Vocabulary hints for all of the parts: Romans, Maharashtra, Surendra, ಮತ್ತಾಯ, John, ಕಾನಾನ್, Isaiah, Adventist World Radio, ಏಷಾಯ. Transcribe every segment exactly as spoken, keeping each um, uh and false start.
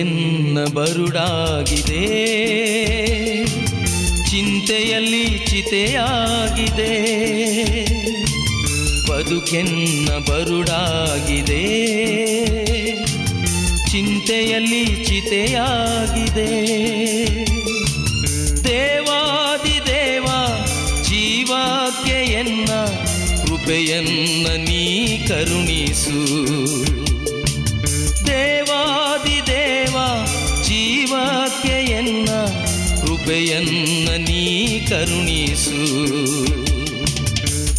ಎನ್ನ ಬರುಡಾಗಿದೆ, ಚಿಂತೆಯಲ್ಲಿ ಚಿತೆಯಾಗಿದೆ. ಬದುಕೆನ್ನ ಬರುಡಾಗಿದೆ, ಚಿಂತೆಯಲ್ಲಿ ಚಿತೆಯಾಗಿದೆ. ದೇವಾದಿದೇವ ಜೀವಕ್ಕೆ ಎನ್ನ ಕೃಪೆಯನ್ನ ನೀ ಕರುಣಿಸು. ಕೃಪೆಯನ್ನ ನೀ ಕರುಣಿಸು.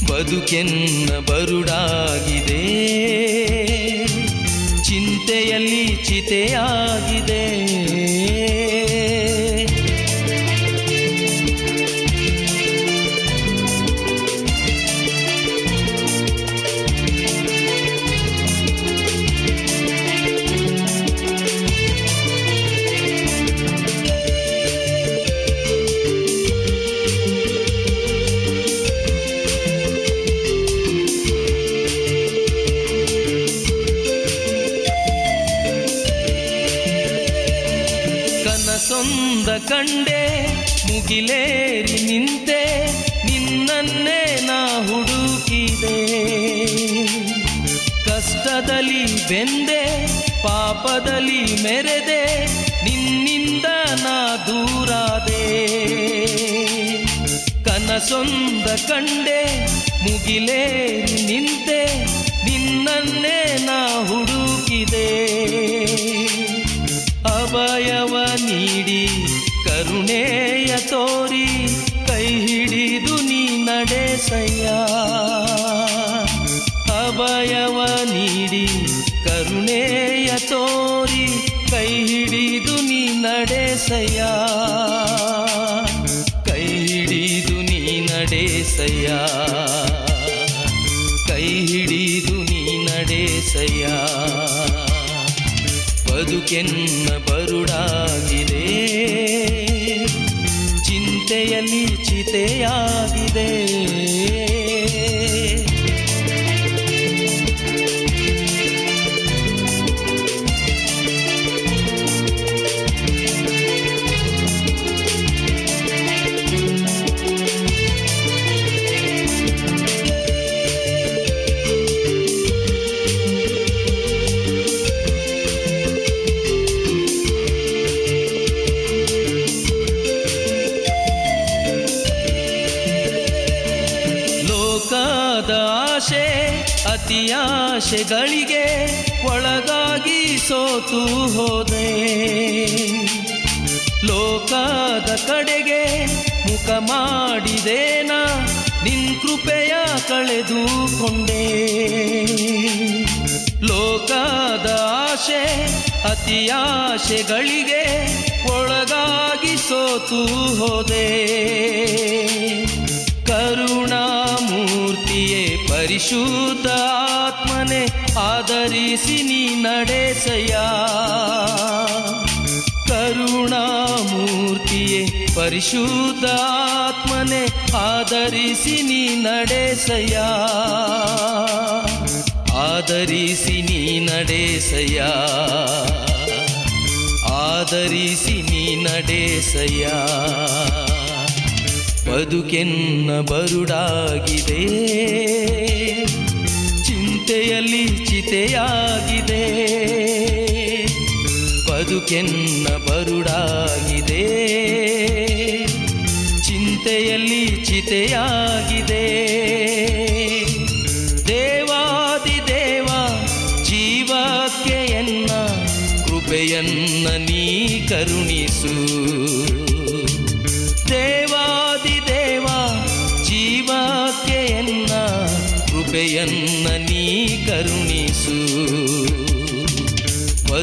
ಬದುಕೆನ್ನ ಬರುಡಾಗಿದೆ, ಚಿಂತೆಯಲ್ಲಿ ಚಿತೆಯಾಗಿದೆ. ಕಂಡೆ ಮುಗಿಲೇರಿ ನಿಂತೆ, ನಿನ್ನನ್ನೇ ನಾ ಹುಡುಕಿದೆ. ಕಷ್ಟದಲ್ಲಿ ಬೆಂದೆ, ಪಾಪದಲ್ಲಿ ಮೆರೆದೆ, ನಿನ್ನಿಂದ ನಾ ದೂರಾದೆ. ಕನಸೊಂದ ಕಂಡೆ ಮುಗಿಲೇರಿ ನಿಂತೆ, ನಿನ್ನನ್ನೇ ನಾ ಹುಡುಕಿದೆ. ಅಭಯವ ನೀಡಿ ಕರುಣೆಯ ತೋರಿ, ಕೈ ಹಿಡಿದು ನೀ ನಡೆಸಯ್ಯ. ಅಭಯವ ನೀಡಿ ಕರುಣೆಯ ತೋರಿ, ಕೈ ಹಿಡಿದು ನೀ ನಡೆಸಯ್ಯ. ಕೈ ಹಿಡಿದು ನೀ ನಡೆಸಯ್ಯ, ಕೈ ಹಿಡಿದು ನೀ ನಡೆಸಯ್ಯ. ಬದುಕೆನ್ನ ಬರುಡಾಗಿದೆ, ಚಿಂತೆಯಲ್ಲಿ ಚಿತೆಯಾಗಿದೆ. ಆಶೆಗಳಿಗೆ ಒಳಗಾಗಿ ಸೋತು ಹೋದೆ, ಲೋಕದ ಕಡೆಗೆ ಮುಖ ಮಾಡಿದೇನ, ನಿನ್ ಕೃಪೆಯ ಕಳೆದುಕೊಂಡೆ. ಲೋಕದ ಆಶೆ ಅತಿಯಾಶೆಗಳಿಗೆ ಒಳಗಾಗಿ ಸೋತು ಹೋದೆ. ಕರುಣಾಮೂರ್ತಿಯೇ ಪರಿಶುದ್ಧ ಆತ್ಮನೆ ಆಧರಿಸಿ ನೀ ನಡೆಸಯ್ಯ. ಕರುಣಾಮೂರ್ತಿಯೇ ಪರಿಶುದ್ಧ ಆತ್ಮನೆ ಆಧರಿಸಿ ನೀ ನಡೆಸಯ್ಯ, ಆಧರಿಸಿ ನೀ ನಡೆಸಯ್ಯ, ಆಧರಿಸಿ ನೀ ನಡೆಸಯ್ಯ. ಬದುಕೆನ್ನ ಬರುಡಾಗಿದೆ, ಚಿಂತೆಯಲ್ಲಿ ಚಿತೆಯಾಗಿದೆ. ಬದುಕೆನ್ನ ಬರುಡಾಗಿದೆ, ಚಿಂತೆಯಲ್ಲಿ ಚಿತೆಯಾಗಿದೆ. ದೇವಾದಿದೇವ ಜೀವಕ್ಕೆ ಎನ್ನ ಕೃಪೆಯನ್ನ ನೀ ಕರುಣಿಸು. ದೇವಾದಿದೇವ ಜೀವಕ್ಕೆ ಎನ್ನ ಕೃಪೆಯನ್ನ ನೀ ಕರುಣಿಸು.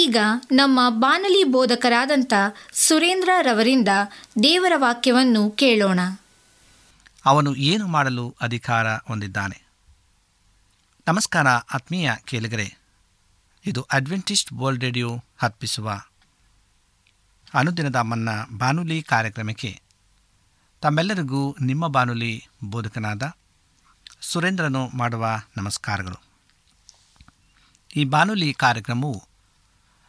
ಈಗ ನಮ್ಮ ಬಾನಲಿ ಬೋಧಕರಾದಂಥ ಸುರೇಂದ್ರ ರವರಿಂದ ದೇವರ ವಾಕ್ಯವನ್ನು ಕೇಳೋಣ. ಅವನು ಏನು ಮಾಡಲು ಅಧಿಕಾರ ಹೊಂದಿದ್ದಾನೆ? ನಮಸ್ಕಾರ ಆತ್ಮೀಯ ಕೇಳಿಗರೆ, ಇದು ಅಡ್ವೆಂಟಿಸ್ಟ್ ವರ್ಲ್ಡ್ ರೇಡಿಯೋ ಅರ್ಪಿಸುವ ಅನುದಿನದ ಮನ್ನಾ ಬಾನುಲಿ ಕಾರ್ಯಕ್ರಮಕ್ಕೆ ತಮ್ಮೆಲ್ಲರಿಗೂ ನಿಮ್ಮ ಬಾನುಲಿ ಬೋಧಕನಾದ ಸುರೇಂದ್ರನು ಮಾಡುವ ನಮಸ್ಕಾರಗಳು. ಈ ಬಾನುಲಿ ಕಾರ್ಯಕ್ರಮವು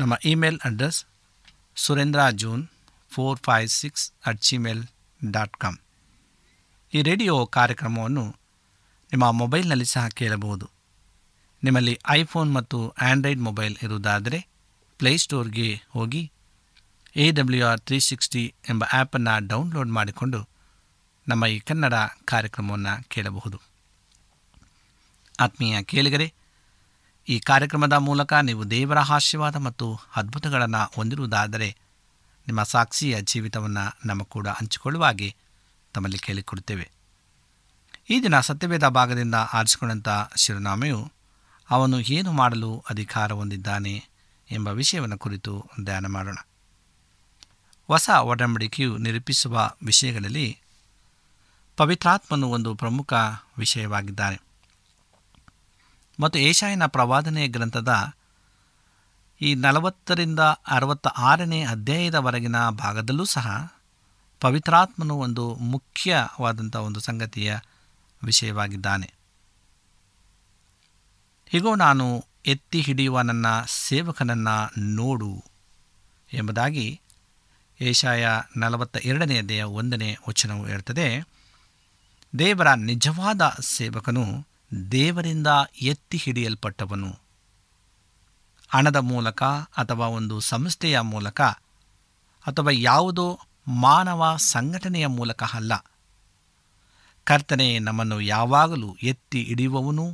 ನಮ್ಮ email address Surendra June four five six at Gmail dot com. ಈ ರೇಡಿಯೋ ಕಾರ್ಯಕ್ರಮವನ್ನು ನಿಮ್ಮ ಮೊಬೈಲ್ನಲ್ಲಿ ಸಹ ಕೇಳಬಹುದು. ನಿಮ್ಮಲ್ಲಿ ಐಫೋನ್ ಮತ್ತು ಆ್ಯಂಡ್ರಾಯ್ಡ್ ಮೊಬೈಲ್ ಇರುವುದಾದರೆ ಪ್ಲೇಸ್ಟೋರ್ಗೆ ಹೋಗಿ A W R three sixty ಎಂಬ ಆ್ಯಪನ್ನು ಡೌನ್ಲೋಡ್ ಮಾಡಿಕೊಂಡು ನಮ್ಮ ಈ ಕನ್ನಡ ಕಾರ್ಯಕ್ರಮವನ್ನು ಕೇಳಬಹುದು. ಆತ್ಮೀಯ ಕೇಳಿಗರೆ, ಈ ಕಾರ್ಯಕ್ರಮದ ಮೂಲಕ ನೀವು ದೇವರ ಆಶೀರ್ವಾದ ಮತ್ತು ಅದ್ಭುತಗಳನ್ನು ಹೊಂದಿರುವುದಾದರೆ ನಿಮ್ಮ ಸಾಕ್ಷಿಯ ಜೀವಿತವನ್ನು ನಮ್ಮ ಕೂಡ ಹಂಚಿಕೊಳ್ಳುವ ಹಾಗೆ ತಮ್ಮಲ್ಲಿ ಕೇಳಿಕೊಡ್ತೇವೆ. ಈ ದಿನ ಸತ್ಯವೇದ ಭಾಗದಿಂದ ಆರಿಸಿಕೊಂಡಂಥ ಶಿವನಾಮೆಯು ಅವನು ಏನು ಮಾಡಲು ಅಧಿಕಾರ ಹೊಂದಿದ್ದಾನೆ ಎಂಬ ವಿಷಯವನ್ನು ಕುರಿತು ಧ್ಯಾನ ಮಾಡೋಣ. ಹೊಸ ಒಡಂಬಡಿಕೆಯು ನಿರೂಪಿಸುವ ವಿಷಯಗಳಲ್ಲಿ ಪವಿತ್ರಾತ್ಮನು ಒಂದು ಪ್ರಮುಖ ವಿಷಯವಾಗಿದ್ದಾನೆ ಮತ್ತು ಏಷಾಯನ ಪ್ರವಾದನೆಯ ಗ್ರಂಥದ ಈ ನಲವತ್ತರಿಂದ ಅರವತ್ತ ಆರನೇ ಅಧ್ಯಾಯದವರೆಗಿನ ಭಾಗದಲ್ಲೂ ಸಹ ಪವಿತ್ರಾತ್ಮನು ಒಂದು ಮುಖ್ಯವಾದಂಥ ಒಂದು ಸಂಗತಿಯ ವಿಷಯವಾಗಿದ್ದಾನೆ. ಹೀಗೋ ನಾನು ಎತ್ತಿ ಹಿಡಿಯುವ ನನ್ನ ಸೇವಕನನ್ನು ನೋಡು ಎಂಬುದಾಗಿ ಏಷಾಯ ನಲವತ್ತ ಎರಡನೇ ಅಧ್ಯಾಯ ಒಂದನೇ ವಚನವು ಹೇಳ್ತದೆ. ದೇವರ ನಿಜವಾದ ಸೇವಕನು ದೇವರಿಂದ ಎತ್ತಿ ಹಿಡಿಯಲ್ಪಟ್ಟವನು. ಹಣದ ಮೂಲಕ ಅಥವಾ ಒಂದು ಸಂಸ್ಥೆಯ ಮೂಲಕ ಅಥವಾ ಯಾವುದೋ ಮಾನವ ಸಂಘಟನೆಯ ಮೂಲಕ ಅಲ್ಲ. ಕರ್ತನೆ ನಮ್ಮನ್ನು ಯಾವಾಗಲೂ ಎತ್ತಿ ಹಿಡಿಯುವವನು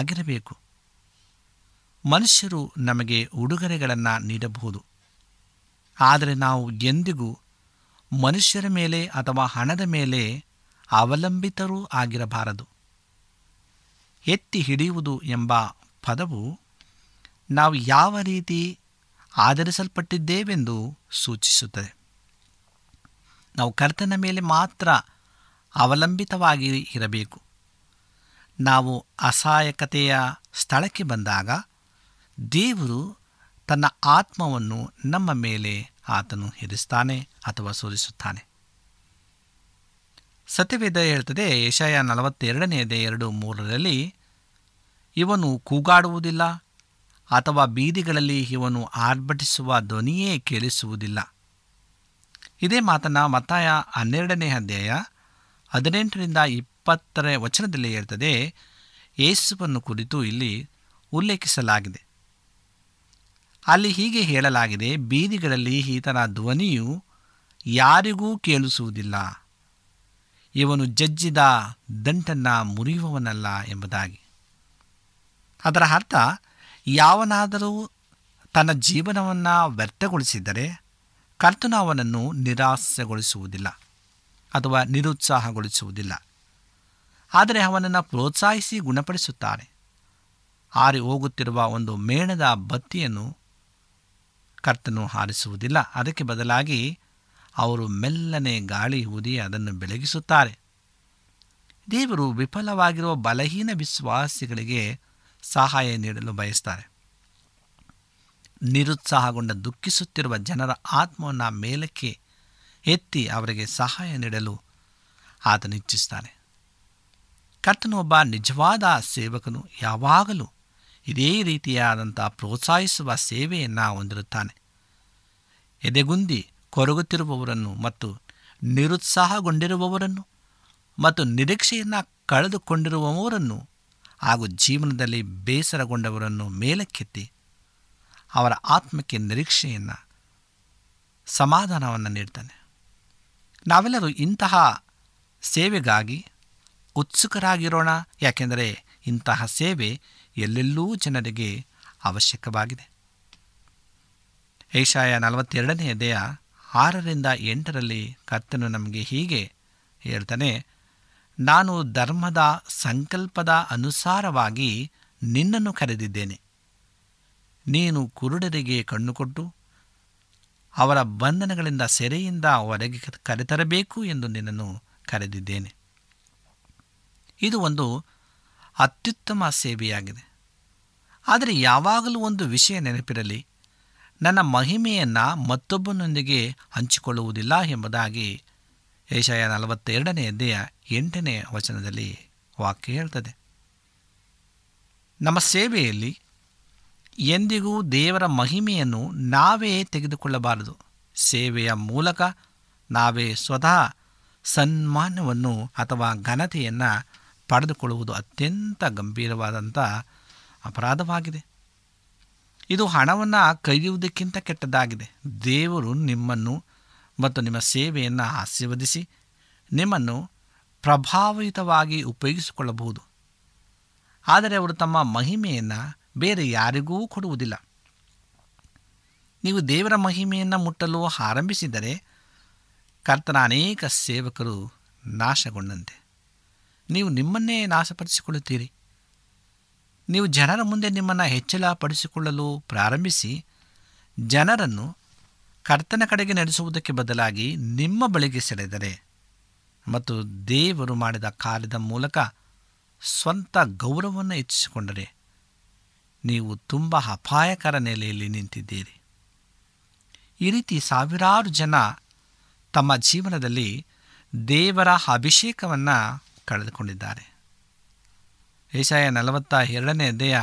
ಆಗಿರಬೇಕು. ಮನುಷ್ಯರು ನಮಗೆ ಉಡುಗೊರೆಗಳನ್ನು ನೀಡಬಹುದು, ಆದರೆ ನಾವು ಎಂದಿಗೂ ಮನುಷ್ಯರ ಮೇಲೆ ಅಥವಾ ಹಣದ ಮೇಲೆ ಅವಲಂಬಿತರೂ ಆಗಿರಬಾರದು. ಎತ್ತಿ ಹಿಡಿಯುವುದು ಎಂಬ ಪದವು ನಾವು ಯಾವ ರೀತಿ ಆಧರಿಸಲ್ಪಟ್ಟಿದ್ದೇವೆಂದು ಸೂಚಿಸುತ್ತದೆ. ನಾವು ಕರ್ತನ ಮೇಲೆ ಮಾತ್ರ ಅವಲಂಬಿತವಾಗಿ ಇರಬೇಕು. ನಾವು ಅಸಹಾಯಕತೆಯ ಸ್ಥಳಕ್ಕೆ ಬಂದಾಗ ದೇವರು ತನ್ನ ಆತ್ಮವನ್ನು ನಮ್ಮ ಮೇಲೆ ಆತನು ಇರಿಸ್ತಾನೆ ಅಥವಾ ಸುರಿಸುತ್ತಾನೆ. ಸತ್ಯವೇದ ಹೇಳ್ತದೆ, ಏಷಾಯ ನಲವತ್ತೆರಡನೆಯದೇ ಎರಡು ಮೂರರಲ್ಲಿ ಇವನು ಕೂಗಾಡುವುದಿಲ್ಲ ಅಥವಾ ಬೀದಿಗಳಲ್ಲಿ ಇವನು ಆರ್ಭಟಿಸುವ ಧ್ವನಿಯೇ ಕೇಳಿಸುವುದಿಲ್ಲ. ಇದೇ ಮಾತನ್ನು ಮತ್ತಾಯ ಹನ್ನೆರಡನೇ ಅಧ್ಯಾಯ ಹದಿನೆಂಟರಿಂದ ಇಪ್ಪತ್ತರ ವಚನದಲ್ಲಿ ಇರ್ತದೆ. ಯೇಸುವನ್ನು ಕುರಿತು ಇಲ್ಲಿ ಉಲ್ಲೇಖಿಸಲಾಗಿದೆ. ಅಲ್ಲಿ ಹೀಗೆ ಹೇಳಲಾಗಿದೆ, ಬೀದಿಗಳಲ್ಲಿ ಈತನ ಧ್ವನಿಯು ಯಾರಿಗೂ ಕೇಳಿಸುವುದಿಲ್ಲ, ಇವನು ಜಜ್ಜಿದ ದಂಟನ್ನು ಮುರಿಯುವವನಲ್ಲ ಎಂಬುದಾಗಿ. ಅದರ ಅರ್ಥ, ಯಾವನಾದರೂ ತನ್ನ ಜೀವನವನ್ನು ವ್ಯರ್ಥಗೊಳಿಸಿದರೆ ಕರ್ತನು ಅವನನ್ನು ನಿರಾಸೆಗೊಳಿಸುವುದಿಲ್ಲ ಅಥವಾ ನಿರುತ್ಸಾಹಗೊಳಿಸುವುದಿಲ್ಲ, ಆದರೆ ಅವನನ್ನು ಪ್ರೋತ್ಸಾಹಿಸಿ ಗುಣಪಡಿಸುತ್ತಾನೆ. ಹಾರಿ ಹೋಗುತ್ತಿರುವ ಒಂದು ಮೇಣದ ಬತ್ತಿಯನ್ನು ಕರ್ತನು ಹಾರಿಸುವುದಿಲ್ಲ, ಅದಕ್ಕೆ ಬದಲಾಗಿ ಅವರು ಮೆಲ್ಲನೆ ಗಾಳಿ ಊದಿ ಅದನ್ನು ಬೆಳಗಿಸುತ್ತಾರೆ. ದೇವರು ವಿಫಲವಾಗಿರುವ ಬಲಹೀನ ವಿಶ್ವಾಸಿಗಳಿಗೆ ಸಹಾಯ ನೀಡಲು ಬಯಸ್ತಾರೆ. ನಿರುತ್ಸಾಹಗೊಂಡ ದುಃಖಿಸುತ್ತಿರುವ ಜನರ ಆತ್ಮವನ್ನು ಮೇಲಕ್ಕೆ ಎತ್ತಿ ಅವರಿಗೆ ಸಹಾಯ ನೀಡಲು ಆತನು ಇಚ್ಛಿಸ್ತಾನೆ. ಕರ್ತನೊಬ್ಬ ನಿಜವಾದ ಸೇವಕನು ಯಾವಾಗಲೂ ಇದೇ ರೀತಿಯಾದಂಥ ಪ್ರೋತ್ಸಾಹಿಸುವ ಸೇವೆಯನ್ನು ಹೊಂದಿರುತ್ತಾನೆ. ಎದೆಗುಂದಿ ಕೊರಗುತ್ತಿರುವವರನ್ನು ಮತ್ತು ನಿರುತ್ಸಾಹಗೊಂಡಿರುವವರನ್ನು ಮತ್ತು ನಿರೀಕ್ಷೆಯನ್ನು ಕಳೆದುಕೊಂಡಿರುವವರನ್ನು ಹಾಗೂ ಜೀವನದಲ್ಲಿ ಬೇಸರಗೊಂಡವರನ್ನು ಮೇಲಕ್ಕೆತ್ತಿ ಅವರ ಆತ್ಮಕ್ಕೆ ನಿರೀಕ್ಷೆಯನ್ನು, ಸಮಾಧಾನವನ್ನು ನೀಡ್ತಾನೆ. ನಾವೆಲ್ಲರೂ ಇಂತಹ ಸೇವೆಗಾಗಿ ಉತ್ಸುಕರಾಗಿರೋಣ, ಯಾಕೆಂದರೆ ಇಂತಹ ಸೇವೆ ಎಲ್ಲೆಲ್ಲೂ ಜನರಿಗೆ ಅವಶ್ಯಕವಾಗಿದೆ. ಏಷಾಯ ನಲವತ್ತೆರಡನೇ ಅಧ್ಯಾಯ ಆರರಿಂದ ಎಂಟರಲ್ಲಿ ಕರ್ತನು ನಮಗೆ ಹೀಗೆ ಹೇಳ್ತಾನೆ, ನಾನು ಧರ್ಮದ ಸಂಕಲ್ಪದ ಅನುಸಾರವಾಗಿ ನಿನ್ನನ್ನು ಕರೆದಿದ್ದೇನೆ, ನೀನು ಕುರುಡರಿಗೆ ಕಣ್ಣು ಕೊಟ್ಟು ಅವರ ಬಂಧನಗಳಿಂದ ಸೆರೆಯಿಂದ ಹೊರಗೆ ಕರೆತರಬೇಕು ಎಂದು ನಿನ್ನನ್ನು ಕರೆದಿದ್ದೇನೆ. ಇದು ಒಂದು ಅತ್ಯುತ್ತಮ ಸೇವೆಯಾಗಿದೆ. ಆದರೆ ಯಾವಾಗಲೂ ಒಂದು ವಿಷಯ ನೆನಪಿರಲಿ, ನನ್ನ ಮಹಿಮೆಯನ್ನು ಮತ್ತೊಬ್ಬನೊಂದಿಗೆ ಹಂಚಿಕೊಳ್ಳುವುದಿಲ್ಲ ಎಂಬುದಾಗಿ ಏಷಾಯ ನಲವತ್ತೆರಡನೇ ಅಧ್ಯಾಯ ಎಂಟನೇ ವಚನದಲ್ಲಿ ವಾಕ್ಯ ಹೇಳ್ತದೆ. ನಮ್ಮ ಸೇವೆಯಲ್ಲಿ ಎಂದಿಗೂ ದೇವರ ಮಹಿಮೆಯನ್ನು ನಾವೇ ತೆಗೆದುಕೊಳ್ಳಬಾರದು. ಸೇವೆಯ ಮೂಲಕ ನಾವೇ ಸ್ವತಃ ಸನ್ಮಾನವನ್ನು ಅಥವಾ ಘನತೆಯನ್ನು ಪಡೆದುಕೊಳ್ಳುವುದು ಅತ್ಯಂತ ಗಂಭೀರವಾದಂಥ ಅಪರಾಧವಾಗಿದೆ. ಇದು ಹಣವನ್ನು ಕೈಯುವುದಕ್ಕಿಂತ ಕೆಟ್ಟದಾಗಿದೆ. ದೇವರು ನಿಮ್ಮನ್ನು ಮತ್ತು ನಿಮ್ಮ ಸೇವೆಯನ್ನು ಆಶೀರ್ವದಿಸಿ ನಿಮ್ಮನ್ನು ಪ್ರಭಾವಿತವಾಗಿ ಉಪಯೋಗಿಸಿಕೊಳ್ಳಬಹುದು, ಆದರೆ ಅವರು ತಮ್ಮ ಮಹಿಮೆಯನ್ನು ಬೇರೆ ಯಾರಿಗೂ ಕೊಡುವುದಿಲ್ಲ. ನೀವು ದೇವರ ಮಹಿಮೆಯನ್ನು ಮುಟ್ಟಲು ಆರಂಭಿಸಿದರೆ ಕರ್ತನ ಅನೇಕ ಸೇವಕರು ನಾಶಗೊಂಡಂತೆ ನೀವು ನಿಮ್ಮನ್ನೇ ನಾಶಪಡಿಸಿಕೊಳ್ಳುತ್ತೀರಿ. ನೀವು ಜನರ ಮುಂದೆ ನಿಮ್ಮನ್ನು ಹೆಚ್ಚಳ ಪಡಿಸಿಕೊಳ್ಳಲು ಪ್ರಾರಂಭಿಸಿ ಜನರನ್ನು ಕರ್ತನ ಕಡೆಗೆ ನಡೆಸುವುದಕ್ಕೆ ಬದಲಾಗಿ ನಿಮ್ಮ ಬಳಿಗೆ ಸೆಳೆದರೆ ಮತ್ತು ದೇವರು ಮಾಡಿದ ಕಾರ್ಯದ ಮೂಲಕ ಸ್ವಂತ ಗೌರವವನ್ನು ಹೆಚ್ಚಿಸಿಕೊಂಡರೆ ನೀವು ತುಂಬ ಅಪಾಯಕರ ನೆಲೆಯಲ್ಲಿ ನಿಂತಿದ್ದೀರಿ. ಈ ರೀತಿ ಸಾವಿರಾರು ಜನ ತಮ್ಮ ಜೀವನದಲ್ಲಿ ದೇವರ ಅಭಿಷೇಕವನ್ನು ಕಳೆದುಕೊಂಡಿದ್ದಾರೆ. ಏಷಾಯ ನಲವತ್ತ ಎರಡನೇ ಅಧ್ಯಾಯ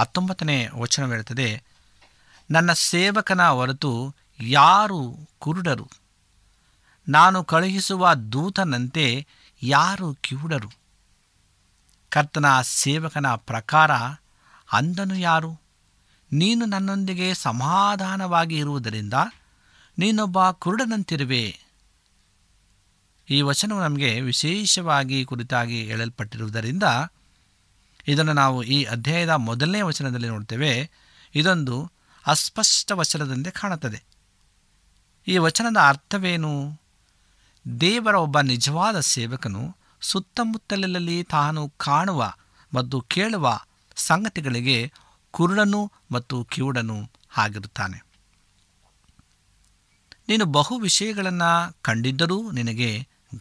ಹತ್ತೊಂಬತ್ತನೇ ವಚನವಿರುತ್ತದೆ, ನನ್ನ ಸೇವಕನ ಹೊರತು ಯಾರು ಕುರುಡರು, ನಾನು ಕಳುಹಿಸುವ ದೂತನಂತೆ ಯಾರು ಕಿವುಡರು, ಕರ್ತನ ಸೇವಕನ ಪ್ರಕಾರ ಅಂಧನು ಯಾರು, ನೀನು ನನ್ನೊಂದಿಗೆ ಸಮಾಧಾನವಾಗಿ ಇರುವುದರಿಂದ ನೀನೊಬ್ಬ ಕುರುಡನಂತಿರುವೆ. ಈ ವಚನವು ನಮಗೆ ವಿಶೇಷವಾಗಿ ಕುರಿತಾಗಿ ಹೇಳಲ್ಪಟ್ಟಿರುವುದರಿಂದ ಇದನ್ನು ನಾವು ಈ ಅಧ್ಯಾಯದ ಮೊದಲನೇ ವಚನದಲ್ಲಿ ನೋಡ್ತೇವೆ. ಇದೊಂದು ಅಸ್ಪಷ್ಟ ವಚನದಂತೆ ಕಾಣುತ್ತದೆ. ಈ ವಚನದ ಅರ್ಥವೇನು? ದೇವರ ಒಬ್ಬ ನಿಜವಾದ ಸೇವಕನು ಸುತ್ತಮುತ್ತಲಿನಲ್ಲಿ ತಾನು ಕಾಣುವ ಮತ್ತು ಕೇಳುವ ಸಂಗತಿಗಳಿಗೆ ಕುರುಡನು ಮತ್ತು ಕಿವುಡನು ಆಗಿರುತ್ತಾನೆ. ನೀನು ಬಹು ವಿಷಯಗಳನ್ನು ಕಂಡಿದ್ದರೂ ನಿನಗೆ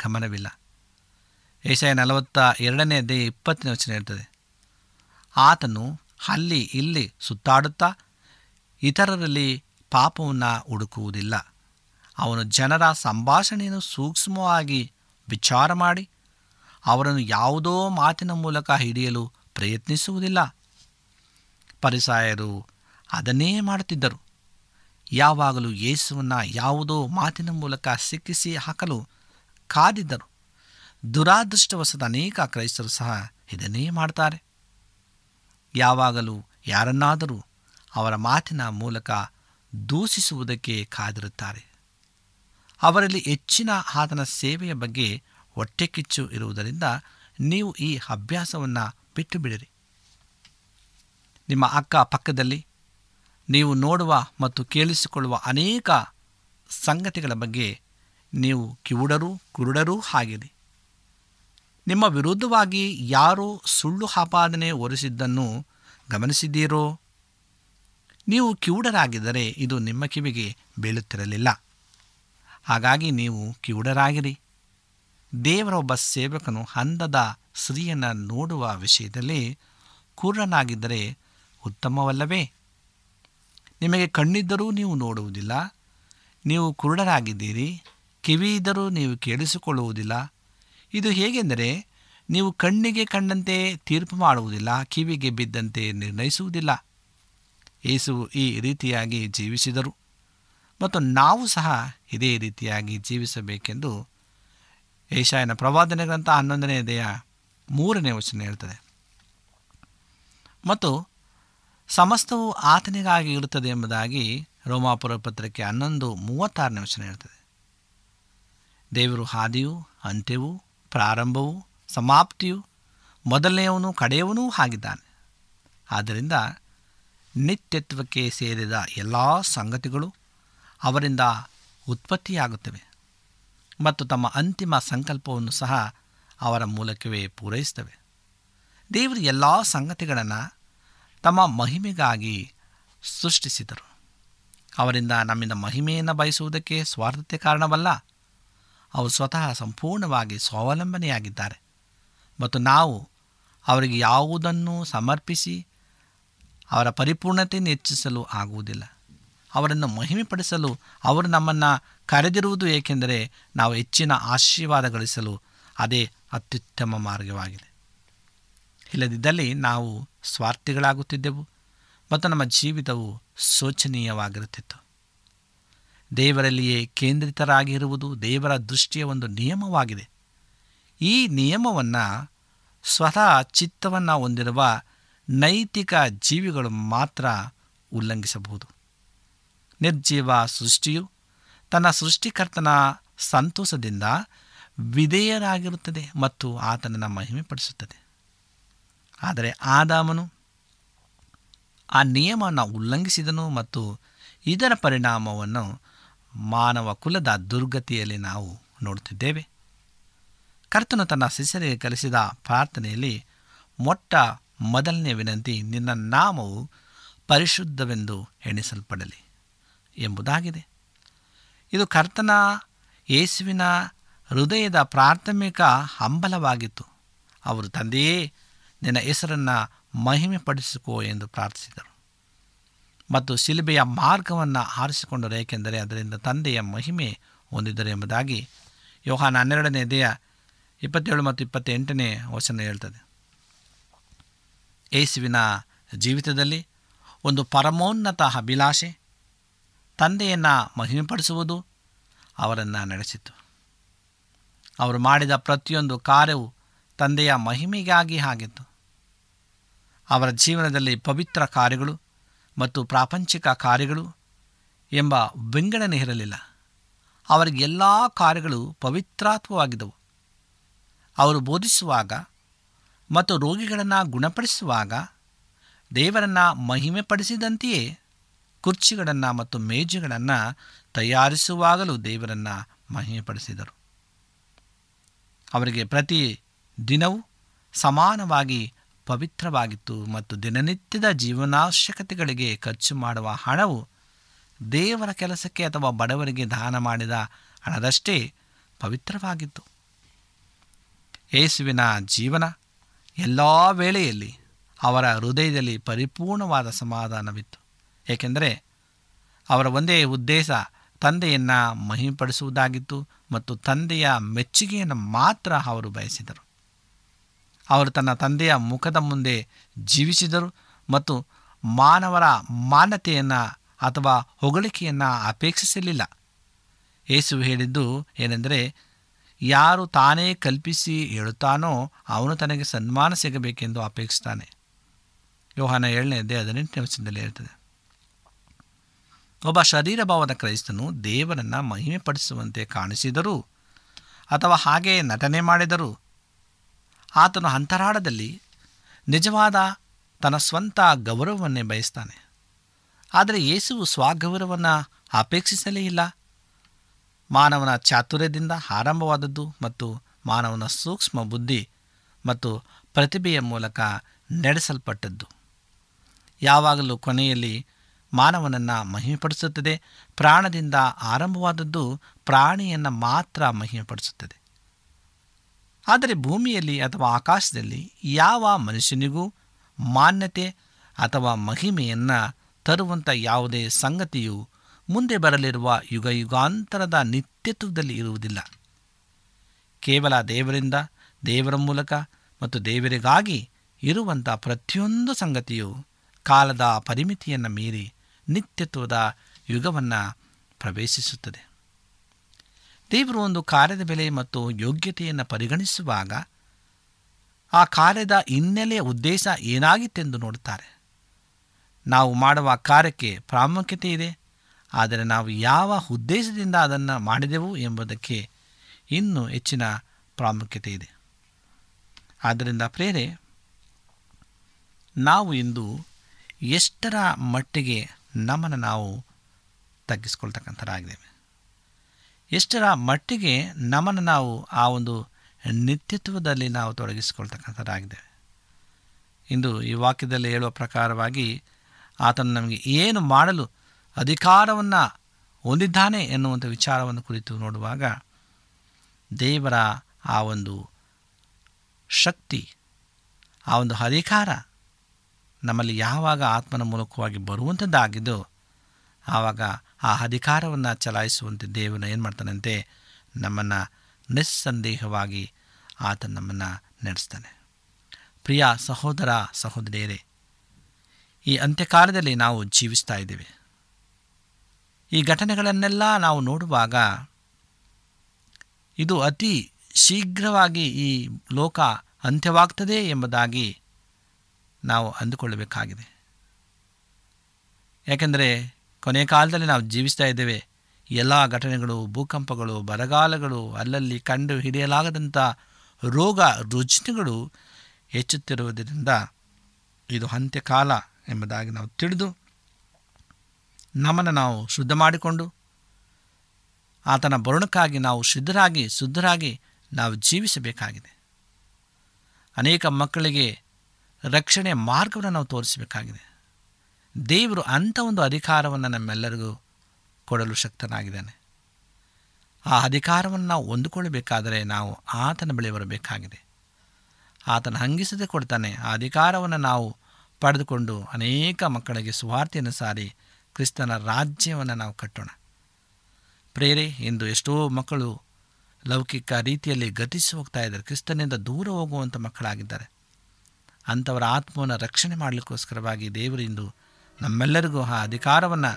ಗಮನವಿಲ್ಲ. ಏಷಾಯ ನಲವತ್ತ ಎರಡನೇ ಅಧ್ಯಾಯ ಇಪ್ಪತ್ತನೇ ವಚನ ಇರ್ತದೆ, ಆತನು ಅಲ್ಲಿ ಇಲ್ಲಿ ಸುತ್ತಾಡುತ್ತಾ ಇತರರಲ್ಲಿ ಪಾಪವನ್ನು ಹುಡುಕುವುದಿಲ್ಲ, ಅವನು ಜನರ ಸಂಭಾಷಣೆಯನ್ನು ಸೂಕ್ಷ್ಮವಾಗಿ ವಿಚಾರ ಮಾಡಿ ಅವರನ್ನು ಯಾವುದೋ ಮಾತಿನ ಮೂಲಕ ಹಿಡಿಯಲು ಪ್ರಯತ್ನಿಸುವುದಿಲ್ಲ. ಫರಿಸಾಯರು ಅದನ್ನೇ ಮಾಡುತ್ತಿದ್ದರು. ಯಾವಾಗಲೂ ಯೇಸುವನ್ನು ಯಾವುದೋ ಮಾತಿನ ಮೂಲಕ ಸಿಕ್ಕಿಸಿ ಹಾಕಲು ಕಾದಿದ್ದರು. ದುರಾದೃಷ್ಟವಶದ ಅನೇಕ ಕ್ರೈಸ್ತರು ಸಹ ಇದನ್ನೇ ಮಾಡ್ತಾರೆ. ಯಾವಾಗಲೂ ಯಾರನ್ನಾದರೂ ಅವರ ಮಾತಿನ ಮೂಲಕ ದೂಷಿಸುವುದಕ್ಕೆ ಕಾದಿರುತ್ತಾರೆ. ಅವರಲ್ಲಿ ಹೆಚ್ಚಿನ ಆತನ ಸೇವೆಯ ಬಗ್ಗೆ ಹೊಟ್ಟೆಕಿಚ್ಚು ಇರುವುದರಿಂದ ನೀವು ಈ ಅಭ್ಯಾಸವನ್ನು ಬಿಟ್ಟು ಬಿಡಿರಿ. ನಿಮ್ಮ ಅಕ್ಕ ಪಕ್ಕದಲ್ಲಿ ನೀವು ನೋಡುವ ಮತ್ತು ಕೇಳಿಸಿಕೊಳ್ಳುವ ಅನೇಕ ಸಂಗತಿಗಳ ಬಗ್ಗೆ ನೀವು ಕಿವುಡರೂ ಕುರುಡರೂ ಆಗಿರಿ. ನಿಮ್ಮ ವಿರುದ್ಧವಾಗಿ ಯಾರೋ ಸುಳ್ಳು ಆಪಾದನೆ ಹೊರಿಸಿದ್ದನ್ನು ಗಮನಿಸಿದ್ದೀರೋ? ನೀವು ಕಿವುಡರಾಗಿದ್ದರೆ ಇದು ನಿಮ್ಮ ಕಿವಿಗೆ ಬೀಳುತ್ತಿರಲಿಲ್ಲ. ಹಾಗಾಗಿ ನೀವು ಕಿವುಡರಾಗಿರಿ. ದೇವರೊಬ್ಬ ಸೇವಕನು ಅಂಧದ ಸ್ತ್ರೀಯನ್ನು ನೋಡುವ ವಿಷಯದಲ್ಲಿ ಕುರುಡನಾಗಿದ್ದರೆ ಉತ್ತಮವಲ್ಲವೇ? ನಿಮಗೆ ಕಣ್ಣಿದ್ದರೂ ನೀವು ನೋಡುವುದಿಲ್ಲ, ನೀವು ಕುರುಡರಾಗಿದ್ದೀರಿ. ಕಿವಿ ಇದ್ದರೂ ನೀವು ಕೇಳಿಸಿಕೊಳ್ಳುವುದಿಲ್ಲ. ಇದು ಹೇಗೆಂದರೆ, ನೀವು ಕಣ್ಣಿಗೆ ಕಂಡಂತೆ ತೀರ್ಪು ಮಾಡುವುದಿಲ್ಲ, ಕಿವಿಗೆ ಬಿದ್ದಂತೆ ನಿರ್ಣಯಿಸುವುದಿಲ್ಲ. ಯೇಸು ಈ ರೀತಿಯಾಗಿ ಜೀವಿಸಿದರು ಮತ್ತು ನಾವು ಸಹ ಇದೇ ರೀತಿಯಾಗಿ ಜೀವಿಸಬೇಕೆಂದು ಯೆಶಾಯನ ಪ್ರವಾದನೆ ಗ್ರಂಥ ಹನ್ನೊಂದನೇ ಅಧ್ಯಾಯ ಮೂರನೇ ವಚನ ಹೇಳ್ತದೆ. ಮತ್ತು ಸಮಸ್ತವು ಆತನಿಗಾಗಿ ಇರುತ್ತದೆ ಎಂಬುದಾಗಿ ರೋಮಾಪುರ ಪತ್ರಕ್ಕೆ ಹನ್ನೊಂದು ಮೂವತ್ತಾರನೇ ವಚನ ಹೇಳ್ತದೆ. ದೇವರು ಹಾದಿಯು ಅಂತ್ಯವೂ ಪ್ರಾರಂಭವೂ ಸಮಾಪ್ತಿಯು ಮೊದಲನೆಯವನು ಕಡೆಯವನೂ ಆಗಿದ್ದಾನೆ. ಆದ್ದರಿಂದ ನಿತ್ಯತ್ವಕ್ಕೆ ಸೇರಿದ ಎಲ್ಲ ಸಂಗತಿಗಳು ಅವರಿಂದ ಉತ್ಪತ್ತಿಯಾಗುತ್ತವೆ ಮತ್ತು ತಮ್ಮ ಅಂತಿಮ ಸಂಕಲ್ಪವನ್ನು ಸಹ ಅವರ ಮೂಲಕವೇ ಪೂರೈಸುತ್ತವೆ. ದೇವರು ಎಲ್ಲ ಸಂಗತಿಗಳನ್ನು ತಮ್ಮ ಮಹಿಮೆಗಾಗಿ ಸೃಷ್ಟಿಸಿದರು. ಅವರಿಂದ ನಮ್ಮಿಂದ ಮಹಿಮೆಯನ್ನು ಬಯಸುವುದಕ್ಕೆ ಸ್ವಾರ್ಥತೆ ಕಾರಣವಲ್ಲ. ಅವರು ಸ್ವತಃ ಸಂಪೂರ್ಣವಾಗಿ ಸ್ವಾವಲಂಬನೆಯಾಗಿದ್ದಾರೆ ಮತ್ತು ನಾವು ಅವರಿಗೆ ಯಾವುದನ್ನು ಸಮರ್ಪಿಸಿ ಅವರ ಪರಿಪೂರ್ಣತೆಯನ್ನು ಹೆಚ್ಚಿಸಲು ಆಗುವುದಿಲ್ಲ. ಅವರನ್ನು ಮಹಿಮೆಪಡಿಸಲು ಅವರು ನಮ್ಮನ್ನು ಕರೆದಿರುವುದು, ಏಕೆಂದರೆ ನಾವು ಹೆಚ್ಚಿನ ಆಶೀರ್ವಾದ ಗಳಿಸಲು ಅದೇ ಅತ್ಯುತ್ತಮ ಮಾರ್ಗವಾಗಿದೆ. ಇಲ್ಲದಿದ್ದಲ್ಲಿ ನಾವು ಸ್ವಾರ್ಥಿಗಳಾಗುತ್ತಿದ್ದೆವು ಮತ್ತು ನಮ್ಮ ಜೀವಿತವು ಶೋಚನೀಯವಾಗಿರುತ್ತಿತ್ತು. ದೇವರಲ್ಲಿಯೇ ಕೇಂದ್ರಿತರಾಗಿರುವುದು ದೇವರ ದೃಷ್ಟಿಯ ಒಂದು ನಿಯಮವಾಗಿದೆ. ಈ ನಿಯಮವನ್ನು ಸ್ವತಃ ಚಿತ್ತವನ್ನು ಹೊಂದಿರುವ ನೈತಿಕ ಜೀವಿಗಳು ಮಾತ್ರ ಉಲ್ಲಂಘಿಸಬಹುದು. ನಿರ್ಜೀವ ಸೃಷ್ಟಿಯು ತನ್ನ ಸೃಷ್ಟಿಕರ್ತನ ಸಂತೋಷದಿಂದ ವಿಧೇಯರಾಗಿರುತ್ತದೆ ಮತ್ತು ಆತನನ್ನು ಮಹಿಮೆಪಡಿಸುತ್ತದೆ. ಆದರೆ ಆದಾಮನು ಆ ನಿಯಮವನ್ನು ಉಲ್ಲಂಘಿಸಿದನು ಮತ್ತು ಇದರ ಪರಿಣಾಮವನ್ನು ಮಾನವ ಕುಲದ ದುರ್ಗತಿಯಲ್ಲಿ ನಾವು ನೋಡುತ್ತಿದ್ದೇವೆ. ಕರ್ತನು ತನ್ನ ಶಿಷ್ಯರಿಗೆ ಕಲಿಸಿದ ಪ್ರಾರ್ಥನೆಯಲ್ಲಿ ಮೊಟ್ಟ ಮೊದಲನೇ ವಿನಂತಿ ನಿನ್ನ ನಾಮವು ಪರಿಶುದ್ಧವೆಂದು ಎಣಿಸಲ್ಪಡಲಿ ಎಂಬುದಾಗಿದೆ. ಇದು ಕರ್ತನ ಯೇಸುವಿನ ಹೃದಯದ ಪ್ರಾಥಮಿಕ ಹಂಬಲವಾಗಿತ್ತು. ಅವರು, ತಂದೆಯೇ, ನಿನ್ನ ಹೆಸರನ್ನು ಮಹಿಮೆಪಡಿಸಿಕೋ ಎಂದು ಪ್ರಾರ್ಥಿಸಿದರು ಮತ್ತು ಶಿಲುಬೆಯ ಮಾರ್ಗವನ್ನು ಆರಿಸಿಕೊಂಡರು, ಏಕೆಂದರೆ ಅದರಿಂದ ತಂದೆಯ ಮಹಿಮೆ ಹೊಂದಿದ್ದರು ಎಂಬುದಾಗಿ ಯೋಹಾನ ಹನ್ನೆರಡನೇ ಅಧ್ಯಾಯ ಇಪ್ಪತ್ತೇಳು ಮತ್ತು ಇಪ್ಪತ್ತೆಂಟನೇ ವಚನ ಹೇಳ್ತದೆ. ಯೇಸುವಿನ ಜೀವಿತದಲ್ಲಿ ಒಂದು ಪರಮೋನ್ನತ ಅಭಿಲಾಷೆ ತಂದೆಯನ್ನು ಮಹಿಮೆಪಡಿಸುವುದು ಅವರನ್ನು ನಡೆಸಿತು. ಅವರು ಮಾಡಿದ ಪ್ರತಿಯೊಂದು ಕಾರ್ಯವು ತಂದೆಯ ಮಹಿಮೆಗಾಗಿ ಆಗಿತ್ತು. ಅವರ ಜೀವನದಲ್ಲಿ ಪವಿತ್ರ ಕಾರ್ಯಗಳು ಮತ್ತು ಪ್ರಾಪಂಚಿಕ ಕಾರ್ಯಗಳು ಎಂಬ ವಿಂಗಡಣೆ ಇರಲಿಲ್ಲ. ಅವರಿಗೆ ಎಲ್ಲ ಕಾರ್ಯಗಳು ಪವಿತ್ರಾತ್ಮವಾಗಿದ್ದವು. ಅವರು ಬೋಧಿಸುವಾಗ ಮತ್ತು ರೋಗಿಗಳನ್ನು ಗುಣಪಡಿಸುವಾಗ ದೇವರನ್ನು ಮಹಿಮೆಪಡಿಸಿದಂತೆಯೇ ಕುರ್ಚಿಗಳನ್ನು ಮತ್ತು ಮೇಜುಗಳನ್ನು ತಯಾರಿಸುವಾಗಲೂ ದೇವರನ್ನು ಮಹಿಮೆಪಡಿಸಿದರು. ಅವರಿಗೆ ಪ್ರತಿ ದಿನವೂ ಸಮಾನವಾಗಿ ಪವಿತ್ರವಾಗಿತ್ತು ಮತ್ತು ದಿನನಿತ್ಯದ ಜೀವನಾವಶ್ಯಕತೆಗಳಿಗೆ ಖರ್ಚು ಮಾಡುವ ಹಣವು ದೇವರ ಕೆಲಸಕ್ಕೆ ಅಥವಾ ಬಡವರಿಗೆ ದಾನ ಮಾಡಿದ ಹಣದಷ್ಟೇ ಪವಿತ್ರವಾಗಿತ್ತು. ಯೇಸುವಿನ ಜೀವನ ಎಲ್ಲ ವೇಳೆಯಲ್ಲಿ ಅವರ ಹೃದಯದಲ್ಲಿ ಪರಿಪೂರ್ಣವಾದ ಸಮಾಧಾನವಿತ್ತು, ಏಕೆಂದರೆ ಅವರ ಒಂದೇ ಉದ್ದೇಶ ತಂದೆಯನ್ನು ಮಹಿಮೆಪಡಿಸುವುದಾಗಿತ್ತು ಮತ್ತು ತಂದೆಯ ಮೆಚ್ಚುಗೆಯನ್ನು ಮಾತ್ರ ಅವರು ಬಯಸಿದರು. ಅವರು ತನ್ನ ತಂದೆಯ ಮುಖದ ಮುಂದೆ ಜೀವಿಸಿದರು ಮತ್ತು ಮಾನವರ ಮಾನ್ಯತೆಯನ್ನು ಅಥವಾ ಹೊಗಳಿಕೆಯನ್ನು ಅಪೇಕ್ಷಿಸಲಿಲ್ಲ. ಯೇಸು ಹೇಳಿದ್ದು ಏನೆಂದರೆ, ಯಾರು ತಾನೇ ಕಲ್ಪಿಸಿ ಹೇಳುತ್ತಾನೋ ಅವನು ತನಗೆ ಸನ್ಮಾನ ಸಿಗಬೇಕೆಂದು ಅಪೇಕ್ಷಿಸ್ತಾನೆ. ಯೋಹಾನ ಏಳನೇ ಅಧ್ಯಾಯ ಹದಿನೆಂಟನೇ ವಚನದಲ್ಲಿ ಇರ್ತದೆ. ಒಬ್ಬ ಶರೀರ ಭಾವದ ಕ್ರೈಸ್ತನು ದೇವರನ್ನು ಮಹಿಮೆಪಡಿಸುವಂತೆ ಕಾಣಿಸಿದರೂ ಅಥವಾ ಹಾಗೆ ನಟನೆ ಮಾಡಿದರೂ ಆತನು ಅಂತರಾಳದಲ್ಲಿ ನಿಜವಾದ ತನ್ನ ಸ್ವಂತ ಗೌರವವನ್ನೇ ಬಯಸ್ತಾನೆ. ಆದರೆ ಯೇಸುವು ಸ್ವಗೌರವವನ್ನು ಅಪೇಕ್ಷಿಸಲೇ ಇಲ್ಲ. ಮಾನವನ ಚಾತುರ್ಯದಿಂದ ಆರಂಭವಾದದ್ದು ಮತ್ತು ಮಾನವನ ಸೂಕ್ಷ್ಮ ಬುದ್ಧಿ ಮತ್ತು ಪ್ರತಿಭೆಯ ಮೂಲಕ ನಡೆಸಲ್ಪಟ್ಟದ್ದು ಯಾವಾಗಲೂ ಕೊನೆಯಲ್ಲಿ ಮಾನವನನ್ನು ಮಹಿಮೆಪಡಿಸುತ್ತದೆ. ಪ್ರಾಣದಿಂದ ಆರಂಭವಾದದ್ದು ಪ್ರಾಣಿಯನ್ನು ಮಾತ್ರ ಮಹಿಮೆಪಡಿಸುತ್ತದೆ. ಆದರೆ ಭೂಮಿಯಲ್ಲಿ ಅಥವಾ ಆಕಾಶದಲ್ಲಿ ಯಾವ ಮನುಷ್ಯನಿಗೂ ಮಾನ್ಯತೆ ಅಥವಾ ಮಹಿಮೆಯನ್ನು ತರುವಂಥ ಯಾವುದೇ ಸಂಗತಿಯು ಮುಂದೆ ಬರಲಿರುವ ಯುಗ ಯುಗಾಂತರದ ನಿತ್ಯತ್ವದಲ್ಲಿ ಇರುವುದಿಲ್ಲ. ಕೇವಲ ದೇವರಿಂದ, ದೇವರ ಮೂಲಕ ಮತ್ತು ದೇವರಿಗಾಗಿ ಇರುವಂಥ ಪ್ರತಿಯೊಂದು ಸಂಗತಿಯು ಕಾಲದ ಪರಿಮಿತಿಯನ್ನು ಮೀರಿ ನಿತ್ಯತ್ವದ ಯುಗವನ್ನು ಪ್ರವೇಶಿಸುತ್ತದೆ. ದೇವರು ಒಂದು ಕಾರ್ಯದ ಬೆಲೆ ಮತ್ತು ಯೋಗ್ಯತೆಯನ್ನು ಪರಿಗಣಿಸುವಾಗ ಆ ಕಾರ್ಯದ ಹಿನ್ನೆಲೆಯ ಉದ್ದೇಶ ಏನಾಗಿತ್ತೆಂದು ನೋಡುತ್ತಾರೆ. ನಾವು ಮಾಡುವ ಕಾರ್ಯಕ್ಕೆ ಪ್ರಾಮುಖ್ಯತೆ ಇದೆ, ಆದರೆ ನಾವು ಯಾವ ಉದ್ದೇಶದಿಂದ ಅದನ್ನು ಮಾಡಿದೆವು ಎಂಬುದಕ್ಕೆ ಇನ್ನೂ ಹೆಚ್ಚಿನ ಪ್ರಾಮುಖ್ಯತೆ ಇದೆ. ಆದ್ದರಿಂದ ಪ್ರೇರೆ, ನಾವು ಇಂದು ಎಷ್ಟರ ಮಟ್ಟಿಗೆ ನಮ್ಮನ್ನು ನಾವು ತಗ್ಗಿಸ್ಕೊಳ್ತಕ್ಕಂಥರಾಗಿದ್ದೇವೆ, ಎಷ್ಟರ ಮಟ್ಟಿಗೆ ನಮ್ಮನ್ನು ನಾವು ಆ ಒಂದು ನಿತ್ಯತ್ವದಲ್ಲಿ ನಾವು ತೊಡಗಿಸಿಕೊಳ್ತಕ್ಕಂಥರಾಗಿದ್ದೇವೆ. ಇಂದು ಈ ವಾಕ್ಯದಲ್ಲಿ ಹೇಳುವ ಪ್ರಕಾರವಾಗಿ ಆತನು ನಮಗೆ ಏನು ಮಾಡಲು ಅಧಿಕಾರವನ್ನು ಹೊಂದಿದ್ದಾನೆ ಎನ್ನುವಂಥ ವಿಚಾರವನ್ನು ಕುರಿತು ನೋಡುವಾಗ ದೇವರ ಆ ಒಂದು ಶಕ್ತಿ, ಆ ಒಂದು ಅಧಿಕಾರ ನಮ್ಮಲ್ಲಿ ಯಾವಾಗ ಆತ್ಮನ ಮೂಲಕವಾಗಿ ಬರುವಂಥದ್ದಾಗಿದ್ದೋ ಆವಾಗ ಆ ಅಧಿಕಾರವನ್ನು ಚಲಾಯಿಸುವಂತೆ ದೇವನು ಏನು ಮಾಡ್ತಾನಂತೆ, ನಮ್ಮನ್ನು ನಿಸ್ಸಂದೇಹವಾಗಿ ಆತ ನಮ್ಮನ್ನು ನಡೆಸ್ತಾನೆ. ಪ್ರಿಯ ಸಹೋದರ ಸಹೋದರಿಯರೇ, ಈ ಅಂತ್ಯಕಾಲದಲ್ಲಿ ನಾವು ಜೀವಿಸ್ತಾ ಇದ್ದೇವೆ. ಈ ಘಟನೆಗಳನ್ನೆಲ್ಲ ನಾವು ನೋಡುವಾಗ ಇದು ಅತಿ ಶೀಘ್ರವಾಗಿ ಈ ಲೋಕ ಅಂತ್ಯವಾಗ್ತದೆ ಎಂಬುದಾಗಿ ನಾವು ಅಂದುಕೊಳ್ಳಬೇಕಾಗಿದೆ. ಯಾಕೆಂದರೆ ಕೊನೆಯ ಕಾಲದಲ್ಲಿ ನಾವು ಜೀವಿಸ್ತಾ ಇದ್ದೇವೆ. ಎಲ್ಲ ಘಟನೆಗಳು, ಭೂಕಂಪಗಳು, ಬರಗಾಲಗಳು, ಅಲ್ಲಲ್ಲಿ ಕಂಡು ಹಿಡಿಯಲಾಗದಂಥ ರೋಗ ರುಜಿನಗಳು ಹೆಚ್ಚುತ್ತಿರುವುದರಿಂದ ಇದು ಅಂತ್ಯಕಾಲ ಎಂಬುದಾಗಿ ನಾವು ತಿಳಿದು ನಮ್ಮನ್ನು ನಾವು ಶುದ್ಧ ಮಾಡಿಕೊಂಡು ಆತನ ಬರುಣಕ್ಕಾಗಿ ನಾವು ಶುದ್ಧರಾಗಿ ಶುದ್ಧರಾಗಿ ನಾವು ಜೀವಿಸಬೇಕಾಗಿದೆ. ಅನೇಕ ಮಕ್ಕಳಿಗೆ ರಕ್ಷಣೆ ಮಾರ್ಗವನ್ನು ನಾವು ತೋರಿಸಬೇಕಾಗಿದೆ. ದೇವರು ಅಂಥ ಒಂದು ಅಧಿಕಾರವನ್ನು ನಮ್ಮೆಲ್ಲರಿಗೂ ಕೊಡಲು ಶಕ್ತನಾಗಿದ್ದಾನೆ. ಆ ಅಧಿಕಾರವನ್ನು ನಾವು ಹೊಂದಿಕೊಳ್ಳಬೇಕಾದರೆ ನಾವು ಆತನ ಬಳಿ ಬರಬೇಕಾಗಿದೆ. ಆತನ ಹಂಗಿಸದೆ ಕೊಡ್ತಾನೆ. ಆ ಅಧಿಕಾರವನ್ನು ನಾವು ಪಡೆದುಕೊಂಡು ಅನೇಕ ಮಕ್ಕಳಿಗೆ ಸುವಾರ್ತೆಯನ್ನು ಸಾರಿ ಕ್ರಿಸ್ತನ ರಾಜ್ಯವನ್ನು ನಾವು ಕಟ್ಟೋಣ. ಪ್ರೇರೆ, ಇಂದು ಎಷ್ಟೋ ಮಕ್ಕಳು ಲೌಕಿಕ ರೀತಿಯಲ್ಲಿ ಗತಿಸಿ ಹೋಗ್ತಾ ಇದ್ದಾರೆ, ಕ್ರಿಸ್ತನಿಂದ ದೂರ ಹೋಗುವಂಥ ಮಕ್ಕಳಾಗಿದ್ದಾರೆ. ಅಂಥವರ ಆತ್ಮವನ್ನು ರಕ್ಷಣೆ ಮಾಡಲಿಕ್ಕೋಸ್ಕರವಾಗಿ ದೇವರು ಇಂದು ನಮ್ಮೆಲ್ಲರಿಗೂ ಆ ಅಧಿಕಾರವನ್ನು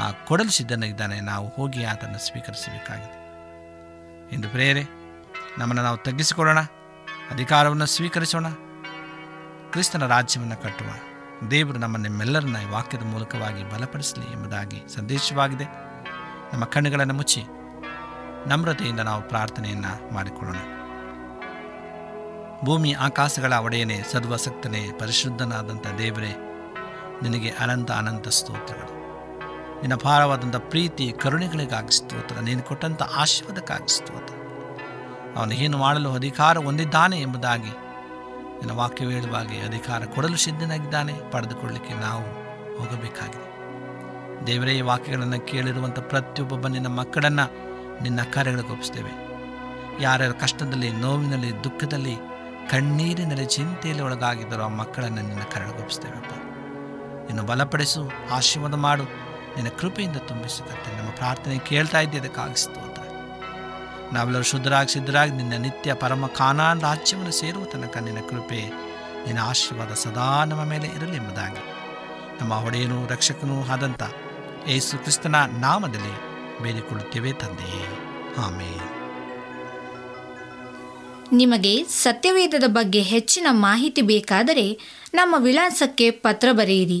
ಆ ಕೊಡಲು ಸಿದ್ಧನಾಗಿದ್ದಾನೆ. ನಾವು ಹೋಗಿ ಆತನ್ನು ಸ್ವೀಕರಿಸಬೇಕಾಗಿದೆ. ಇಂದು ಪ್ರೇರೆ, ನಮ್ಮನ್ನು ನಾವು ತಗ್ಗಿಸಿಕೊಳ್ಳೋಣ, ಅಧಿಕಾರವನ್ನು ಸ್ವೀಕರಿಸೋಣ, ಕ್ರಿಸ್ತನ ರಾಜ್ಯವನ್ನು ಕಟ್ಟುವ ದೇವರು ನಮ್ಮನ್ನೆಲ್ಲರನ್ನ ಈ ವಾಕ್ಯದ ಮೂಲಕವಾಗಿ ಬಲಪಡಿಸಲಿ ಎಂಬುದಾಗಿ ಸಂದೇಶವಾಗಿದೆ. ನಮ್ಮ ಕಣ್ಣುಗಳನ್ನು ಮುಚ್ಚಿ ನಮ್ರತೆಯಿಂದ ನಾವು ಪ್ರಾರ್ಥನೆಯನ್ನು ಮಾಡಿಕೊಳ್ಳೋಣ. ಭೂಮಿ ಆಕಾಶಗಳ ಒಡೆಯನೇ, ಸರ್ವಸಕ್ತನೇ, ಪರಿಶುದ್ಧನಾದಂಥ ದೇವರೇ, ನಿನಗೆ ಅನಂತ ಅನಂತ ಸ್ತೋತ್ರಗಳು. ನಿನ್ನ ಭಾರವಾದಂಥ ಪ್ರೀತಿ ಕರುಣೆಗಳಿಗಾಗಿ ಸ್ತೋತ್ರ, ನೀನು ಕೊಟ್ಟಂಥ ಆಶೀರ್ವಾದಕ್ಕಾಗಿ ಸ್ತೋತ್ರ. ಅವನು ಏನು ಮಾಡಲು ಅಧಿಕಾರ ಹೊಂದಿದ್ದಾನೆ ಎಂಬುದಾಗಿ ನಿನ್ನ ವಾಕ್ಯ ಹೇಳುವಾಗೆ ಅಧಿಕಾರ ಕೊಡಲು ಸಿದ್ಧನಾಗಿದ್ದಾನೆ. ಪಡೆದುಕೊಳ್ಳಲಿಕ್ಕೆ ನಾವು ಹೋಗಬೇಕಾಗಿದೆ. ದೇವರೇ, ಈ ವಾಕ್ಯಗಳನ್ನು ಕೇಳಿರುವಂಥ ಪ್ರತಿಯೊಬ್ಬೊಬ್ಬ ನಿನ್ನ ಮಕ್ಕಳನ್ನು ನಿನ್ನ ಕಾರ್ಯಗಳಿಗೊಪ್ಪಿಸ್ತೇವೆ. ಯಾರ್ಯಾರು ಕಷ್ಟದಲ್ಲಿ, ನೋವಿನಲ್ಲಿ, ದುಃಖದಲ್ಲಿ, ಕಣ್ಣೀರಿನಲ್ಲಿ, ಚಿಂತೆಯಲ್ಲಿ ಒಳಗಾಗಿದ್ದರೂ ಆ ಮಕ್ಕಳನ್ನು ನಿನ್ನ ಕರಳಗೊಪ್ಪಿಸ್ತೇವಪ್ಪ. ನಿನ್ನ ಬಲಪಡಿಸು, ಆಶೀರ್ವಾದ ಮಾಡು, ನಿನ್ನ ಕೃಪೆಯಿಂದ ತುಂಬಿಸುತ್ತೆ. ನಮ್ಮ ಪ್ರಾರ್ಥನೆ ಕೇಳ್ತಾ ಇದ್ದೆ, ಅದಕ್ಕಾಗಿಸ್ತು ಅಂತ ನಾವೆಲ್ಲರೂ ಶುದ್ಧರಾಗಿ ಸಿದ್ಧರಾಗಿ ನಿನ್ನ ನಿತ್ಯ ಪರಮ ಕಾನಾನ್ ರಾಜ್ಯವನ್ನು ಸೇರುವ ತನಕ ನಿನ್ನ ಕೃಪೆ ನಿನ್ನ ಆಶೀರ್ವಾದ ಸದಾ ನಮ್ಮ ಮೇಲೆ ಇರಲಿ ಎಂಬುದಾಗಿ ನಮ್ಮ ಒಡೆಯನೂ ರಕ್ಷಕನೂ ಆದಂಥ ಯೇಸು ಕ್ರಿಸ್ತನ ನಾಮದಲ್ಲಿ ಬೇಡಿಕೊಳ್ಳುತ್ತೇವೆ ತಂದೆಯೇ, ಆಮೇಲೆ. ನಿಮಗೆ ಸತ್ಯವೇದದ ಬಗ್ಗೆ ಹೆಚ್ಚಿನ ಮಾಹಿತಿ ಬೇಕಾದರೆ ನಮ್ಮ ವಿಳಾಸಕ್ಕೆ ಪತ್ರ ಬರೆಯಿರಿ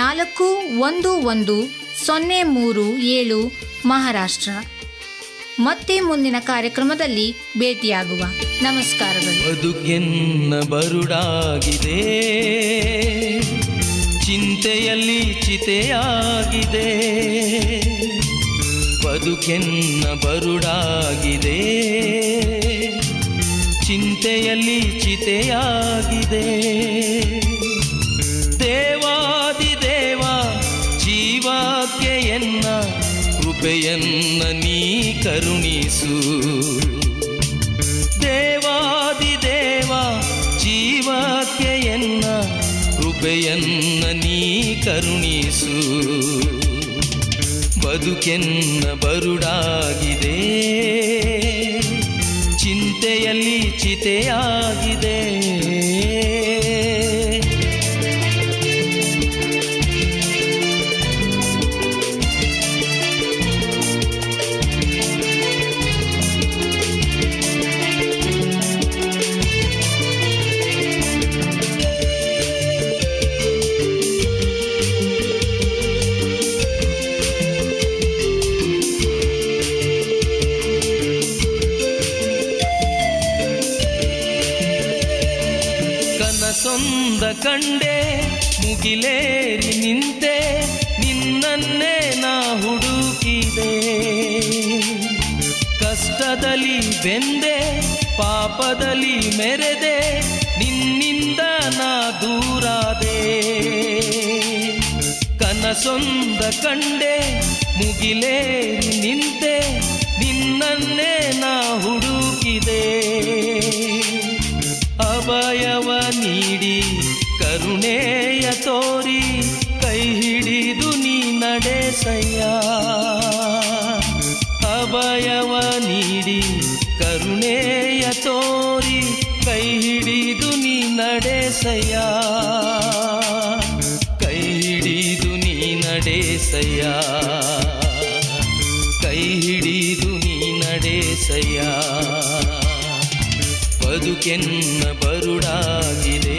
ನಾಲ್ಕು ಒಂದು ಒಂದು ಸೊನ್ನೆ ಮೂರು ಏಳು, ಮಹಾರಾಷ್ಟ್ರ. ಮತ್ತೆ ಮುಂದಿನ ಕಾರ್ಯಕ್ರಮದಲ್ಲಿ ಭೇಟಿಯಾಗುವ. ನಮಸ್ಕಾರಗಳು. ಬದುಕೆನ್ನ ಬರುಡಾಗಿದೆ, ಚಿಂತೆಯಲ್ಲಿ ಚಿತೆಯಾಗಿದೆ. ಬದುಕೆನ್ನ ಬರುಡಾಗಿದೆ, ಚಿಂತೆಯಲ್ಲಿ ಚಿತೆಯಾಗಿದೆ. ದೇವಾದಿ ದೇವ ಜೀವಕ್ಕೆ ಎನ್ನ ಕೃಪೆಯನ್ನ ನೀ ಕರುಣಿಸು. ದೇವಾದಿ ದೇವ ಜೀವಕ್ಕೆ ಎನ್ನ ಕೃಪೆಯನ್ನ ನೀ ಕರುಣಿಸು. ಬದುಕೆನ್ನ ಬರುಡಾಗಿದೆ, ಚಿಂತೆಯಲ್ಲಿ ಚಿತೆಯಾಗಿದೆ. ಕನಸೊಂದ ಕಂಡೆ ಮುಗಿಲೇರಿ ನಿಂತೆ, ನಿನ್ನನ್ನೇ ನಾ ಹುಡುಕಿದೆ. ಕಷ್ಟದಲ್ಲಿ ಬೆಂದೆ, ಪಾಪದಲ್ಲಿ ಮೆರೆದೆ, ನಿನ್ನಿಂದ ನಾ ದೂರಾದೆ. ಕನಸೊಂದ ಕಂಡೆ ಮುಗಿಲೇರಿ ನಿಂತೆ, ನಿನ್ನನ್ನೇ ನಾ ಹುಡುಕಿದೆ. ಅಭಯವ ನೀಡಿ ಕರುಣೆಯ ತೋರಿ, ಕೈ ಹಿಡಿದು ನೀ ನಡೆಸಯ್ಯ. ಅಭಯವ ನೀಡಿ ಕರುಣೆಯ ತೋರಿ, ಕೈ ಹಿಡಿದು ನೀ ನಡೆಸಯ್ಯ. ಕೈ ಹಿಡಿದು ನೀ ನಡೆಸಯ್ಯ, ಕೈ ಹಿಡಿದು ನೀ ನಡೆಸಯ್ಯ. ಬದುಕೆನ್ನ ಬರುಡಾಗಿದೆ,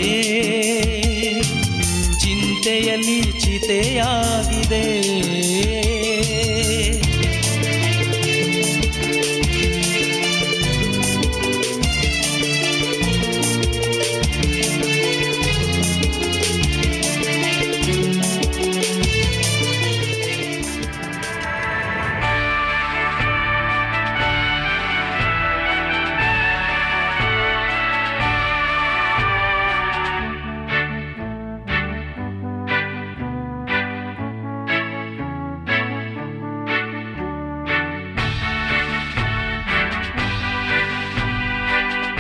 ಚಿಂತೆಯಲ್ಲಿ ಚಿತೆಯಾಗಿದೆ.